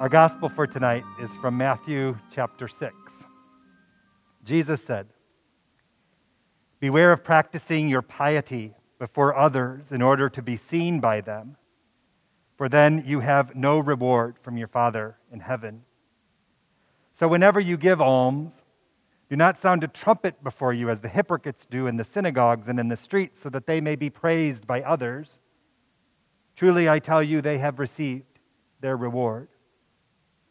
Our gospel for tonight is from Matthew chapter 6. Jesus said, "Beware of practicing your piety before others in order to be seen by them, for then you have no reward from your Father in heaven. So whenever you give alms, do not sound a trumpet before you as the hypocrites do in the synagogues and in the streets, so that they may be praised by others. Truly, I tell you, they have received their reward.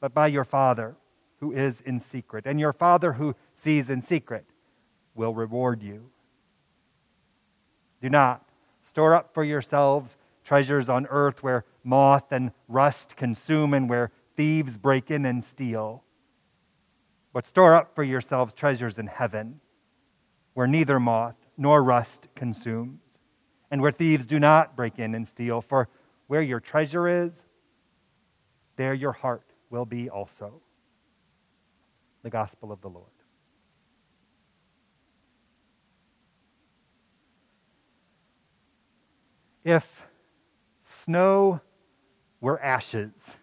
but by your Father who is in secret. And your Father who sees in secret will reward you. Do not store up for yourselves treasures on earth where moth and rust consume and where thieves break in and steal. But store up for yourselves treasures in heaven, where neither moth nor rust consumes, and where thieves do not break in and steal. For where your treasure is, there your heart will be also." The gospel of the Lord. If snow were ashes.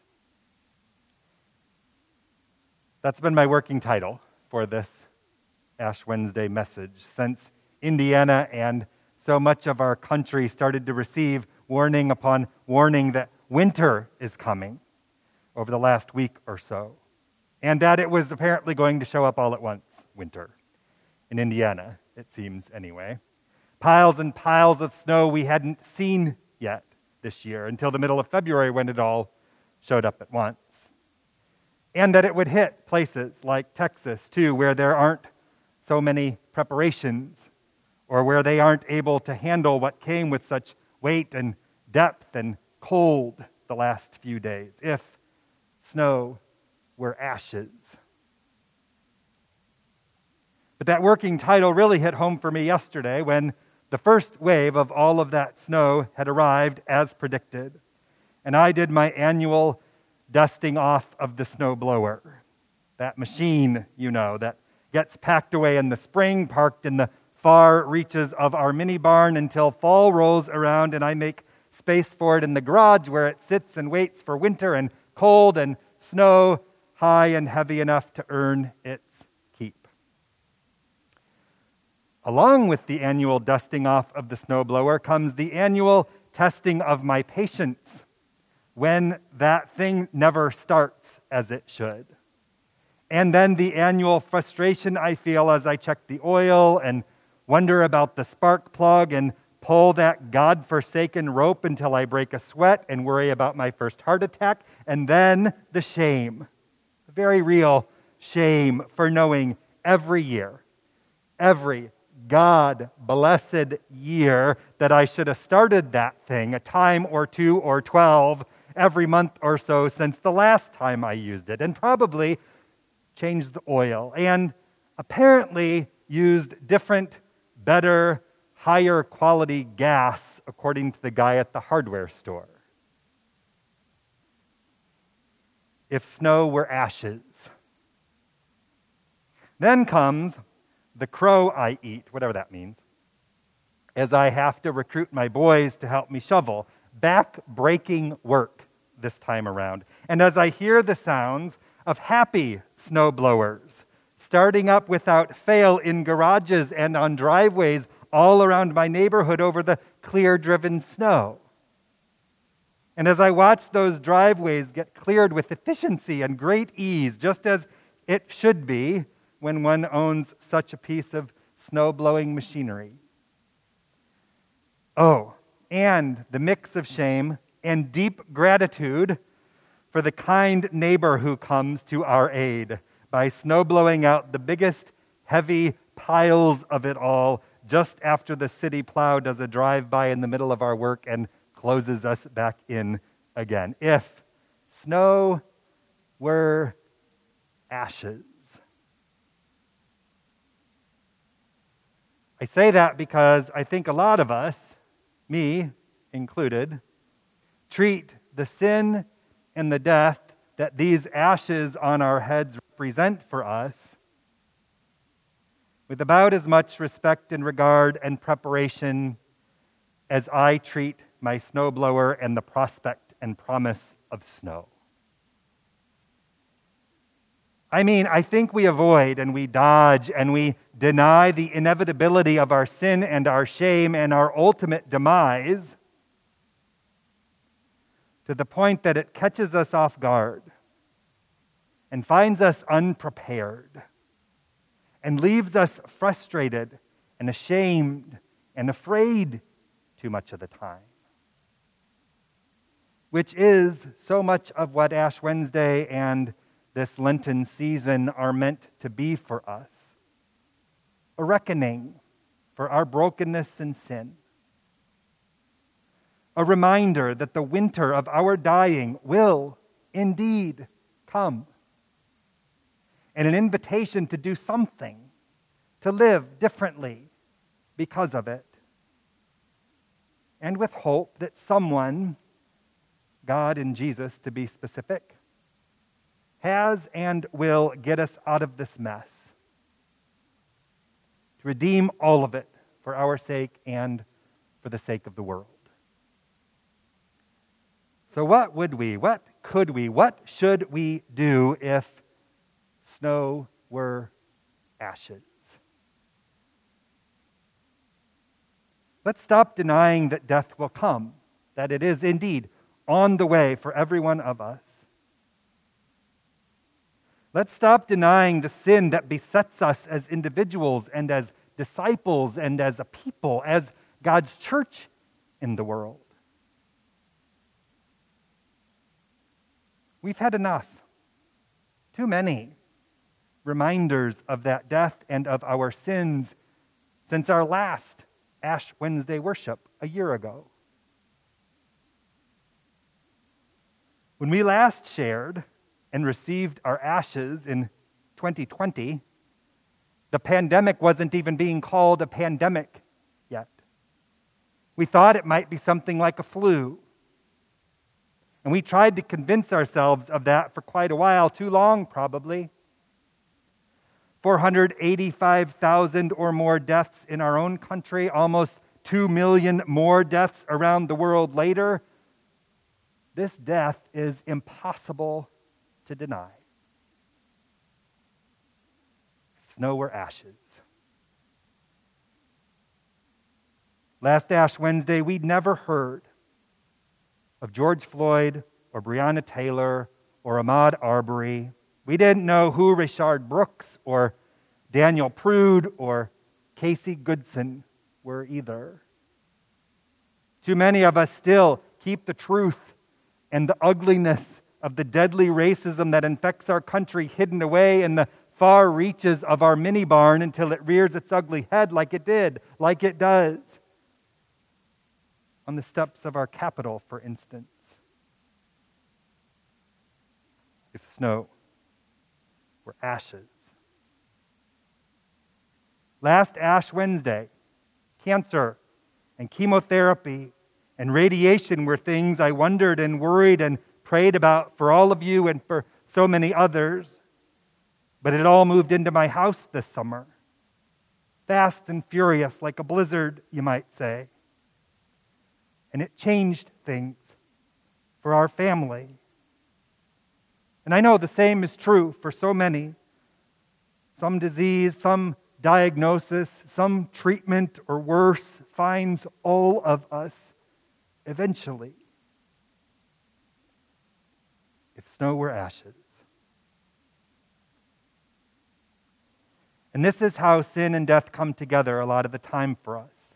That's been my working title for this Ash Wednesday message since Indiana and so much of our country started to receive warning upon warning that winter is coming over the last week or so, and that it was apparently going to show up all at once, winter, in Indiana, it seems anyway. Piles and piles of snow we hadn't seen yet this year, until the middle of February when it all showed up at once. And that it would hit places like Texas, too, where there aren't so many preparations, or where they aren't able to handle what came with such weight and depth and cold the last few days. If snow were ashes. But that working title really hit home for me yesterday when the first wave of all of that snow had arrived as predicted, and I did my annual dusting off of the snow blower. That machine, you know, that gets packed away in the spring, parked in the far reaches of our mini barn until fall rolls around and I make space for it in the garage where it sits and waits for winter and cold and snow, high and heavy enough to earn its keep. Along with the annual dusting off of the snowblower comes the annual testing of my patience when that thing never starts as it should. And then the annual frustration I feel as I check the oil and wonder about the spark plug and pull that godforsaken rope until I break a sweat and worry about my first heart attack. And then the shame, the very real shame for knowing every year, every God-blessed year that I should have started that thing a time or two or 12 every month or so since the last time I used it, and probably changed the oil and apparently used different, better, higher quality gas according to the guy at the hardware store. If snow were ashes. Then comes the crow I eat, whatever that means, as I have to recruit my boys to help me shovel. Back-breaking work this time around. And as I hear the sounds of happy snowblowers starting up without fail in garages and on driveways all around my neighborhood over the clear-driven snow. And as I watched those driveways get cleared with efficiency and great ease, just as it should be when one owns such a piece of snow-blowing machinery. Oh, and the mix of shame and deep gratitude for the kind neighbor who comes to our aid by snowblowing out the biggest, heavy piles of it all just after the city plow does a drive-by in the middle of our work and closes us back in again. If snow were ashes. I say that because I think a lot of us, me included, treat the sin and the death that these ashes on our heads represent for us with about as much respect and regard and preparation as I treat my snowblower and the prospect and promise of snow. I mean, I think we avoid and we dodge and we deny the inevitability of our sin and our shame and our ultimate demise to the point that it catches us off guard and finds us unprepared and leaves us frustrated and ashamed and afraid too much of the time, which is so much of what Ash Wednesday and this Lenten season are meant to be for us, a reckoning for our brokenness and sin, a reminder that the winter of our dying will indeed come, and an invitation to do something, to live differently because of it, and with hope that someone, God in Jesus to be specific, has and will get us out of this mess, to redeem all of it for our sake and for the sake of the world. So what would we, what could we, what should we do if snow were ashes? Let's stop denying that death will come, that it is indeed on the way for every one of us. Let's stop denying the sin that besets us as individuals and as disciples and as a people, as God's church in the world. We've had enough, too many reminders of that death and of our sins since our last Ash Wednesday worship a year ago. When we last shared and received our ashes in 2020, the pandemic wasn't even being called a pandemic yet. We thought it might be something like a flu. And we tried to convince ourselves of that for quite a while, too long probably. 485,000 or more deaths in our own country, almost 2 million more deaths around the world later. This death is impossible to deny. If snow were ashes. Last Ash Wednesday, we'd never heard of George Floyd or Breonna Taylor or Ahmaud Arbery. We didn't know who Richard Brooks or Daniel Prude or Casey Goodson were either. Too many of us still keep the truth and the ugliness of the deadly racism that infects our country hidden away in the far reaches of our mini barn until it rears its ugly head like it does. On the steps of our Capitol, for instance. If snow were ashes. Last Ash Wednesday, cancer and chemotherapy and radiation were things I wondered and worried and prayed about for all of you and for so many others, but it all moved into my house this summer. Fast and furious, like a blizzard, you might say. And it changed things for our family. And I know the same is true for so many. Some disease, some diagnosis, some treatment, or worse, finds all of us eventually. snow were ashes. And this is how sin and death come together a lot of the time for us.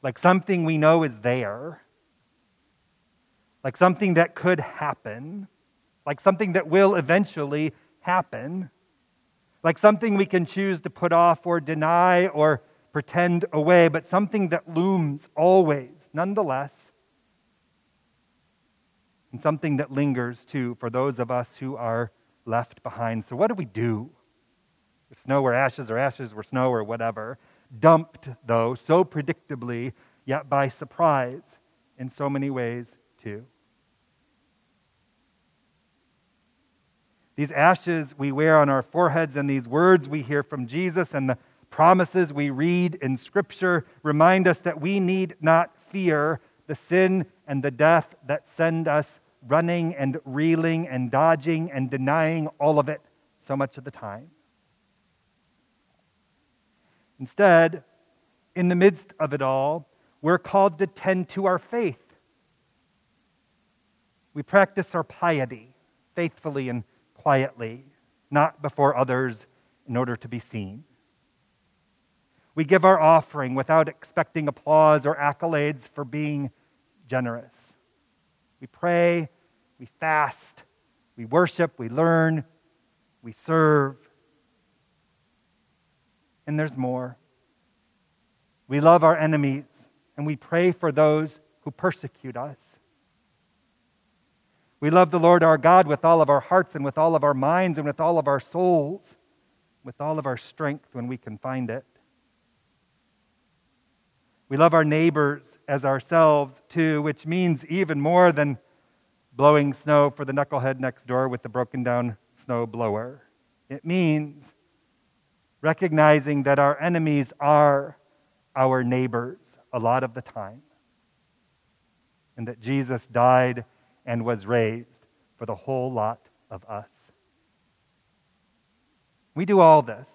Like something we know is there, like something that could happen, like something that will eventually happen, like something we can choose to put off or deny or pretend away, but something that looms always, nonetheless, and something that lingers too for those of us who are left behind. So what do we do? If snow were ashes or ashes were snow or whatever, dumped though, so predictably, yet by surprise in so many ways too. These ashes we wear on our foreheads and these words we hear from Jesus and the promises we read in Scripture remind us that we need not fear the sin and the death that send us running and reeling and dodging and denying all of it so much of the time. Instead, in the midst of it all, we're called to tend to our faith. We practice our piety faithfully and quietly, not before others in order to be seen. We give our offering without expecting applause or accolades for being generous. We pray, we fast, we worship, we learn, we serve. And there's more. We love our enemies, and we pray for those who persecute us. We love the Lord our God with all of our hearts and with all of our minds and with all of our souls, with all of our strength when we can find it. We love our neighbors as ourselves too, which means even more than blowing snow for the knucklehead next door with the broken down snow blower. It means recognizing that our enemies are our neighbors a lot of the time, and that Jesus died and was raised for the whole lot of us. We do all this,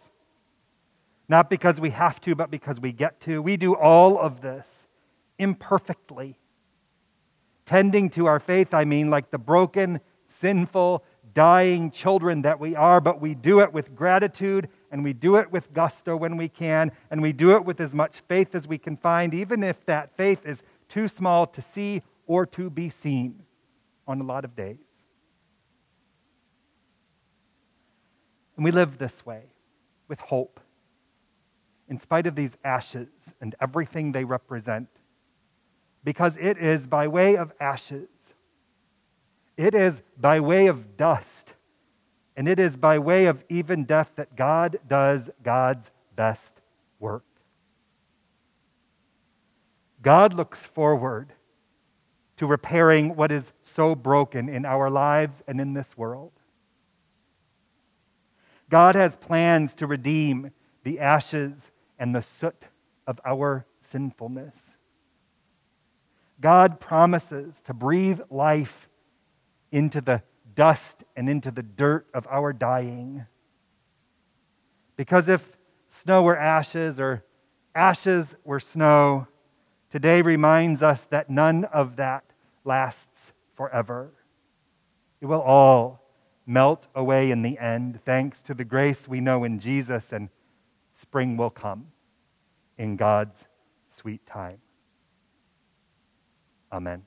not because we have to, but because we get to. We do all of this imperfectly, tending to our faith, like the broken, sinful, dying children that we are, but we do it with gratitude and we do it with gusto when we can, and we do it with as much faith as we can find, even if that faith is too small to see or to be seen on a lot of days. And we live this way, with hope, in spite of these ashes and everything they represent, because it is by way of ashes, it is by way of dust, and it is by way of even death that God does God's best work. God looks forward to repairing what is so broken in our lives and in this world. God has plans to redeem the ashes and the soot of our sinfulness. God promises to breathe life into the dust and into the dirt of our dying. Because if snow were ashes or ashes were snow, today reminds us that none of that lasts forever. It will all melt away in the end, thanks to the grace we know in Jesus, and spring will come in God's sweet time. Amen.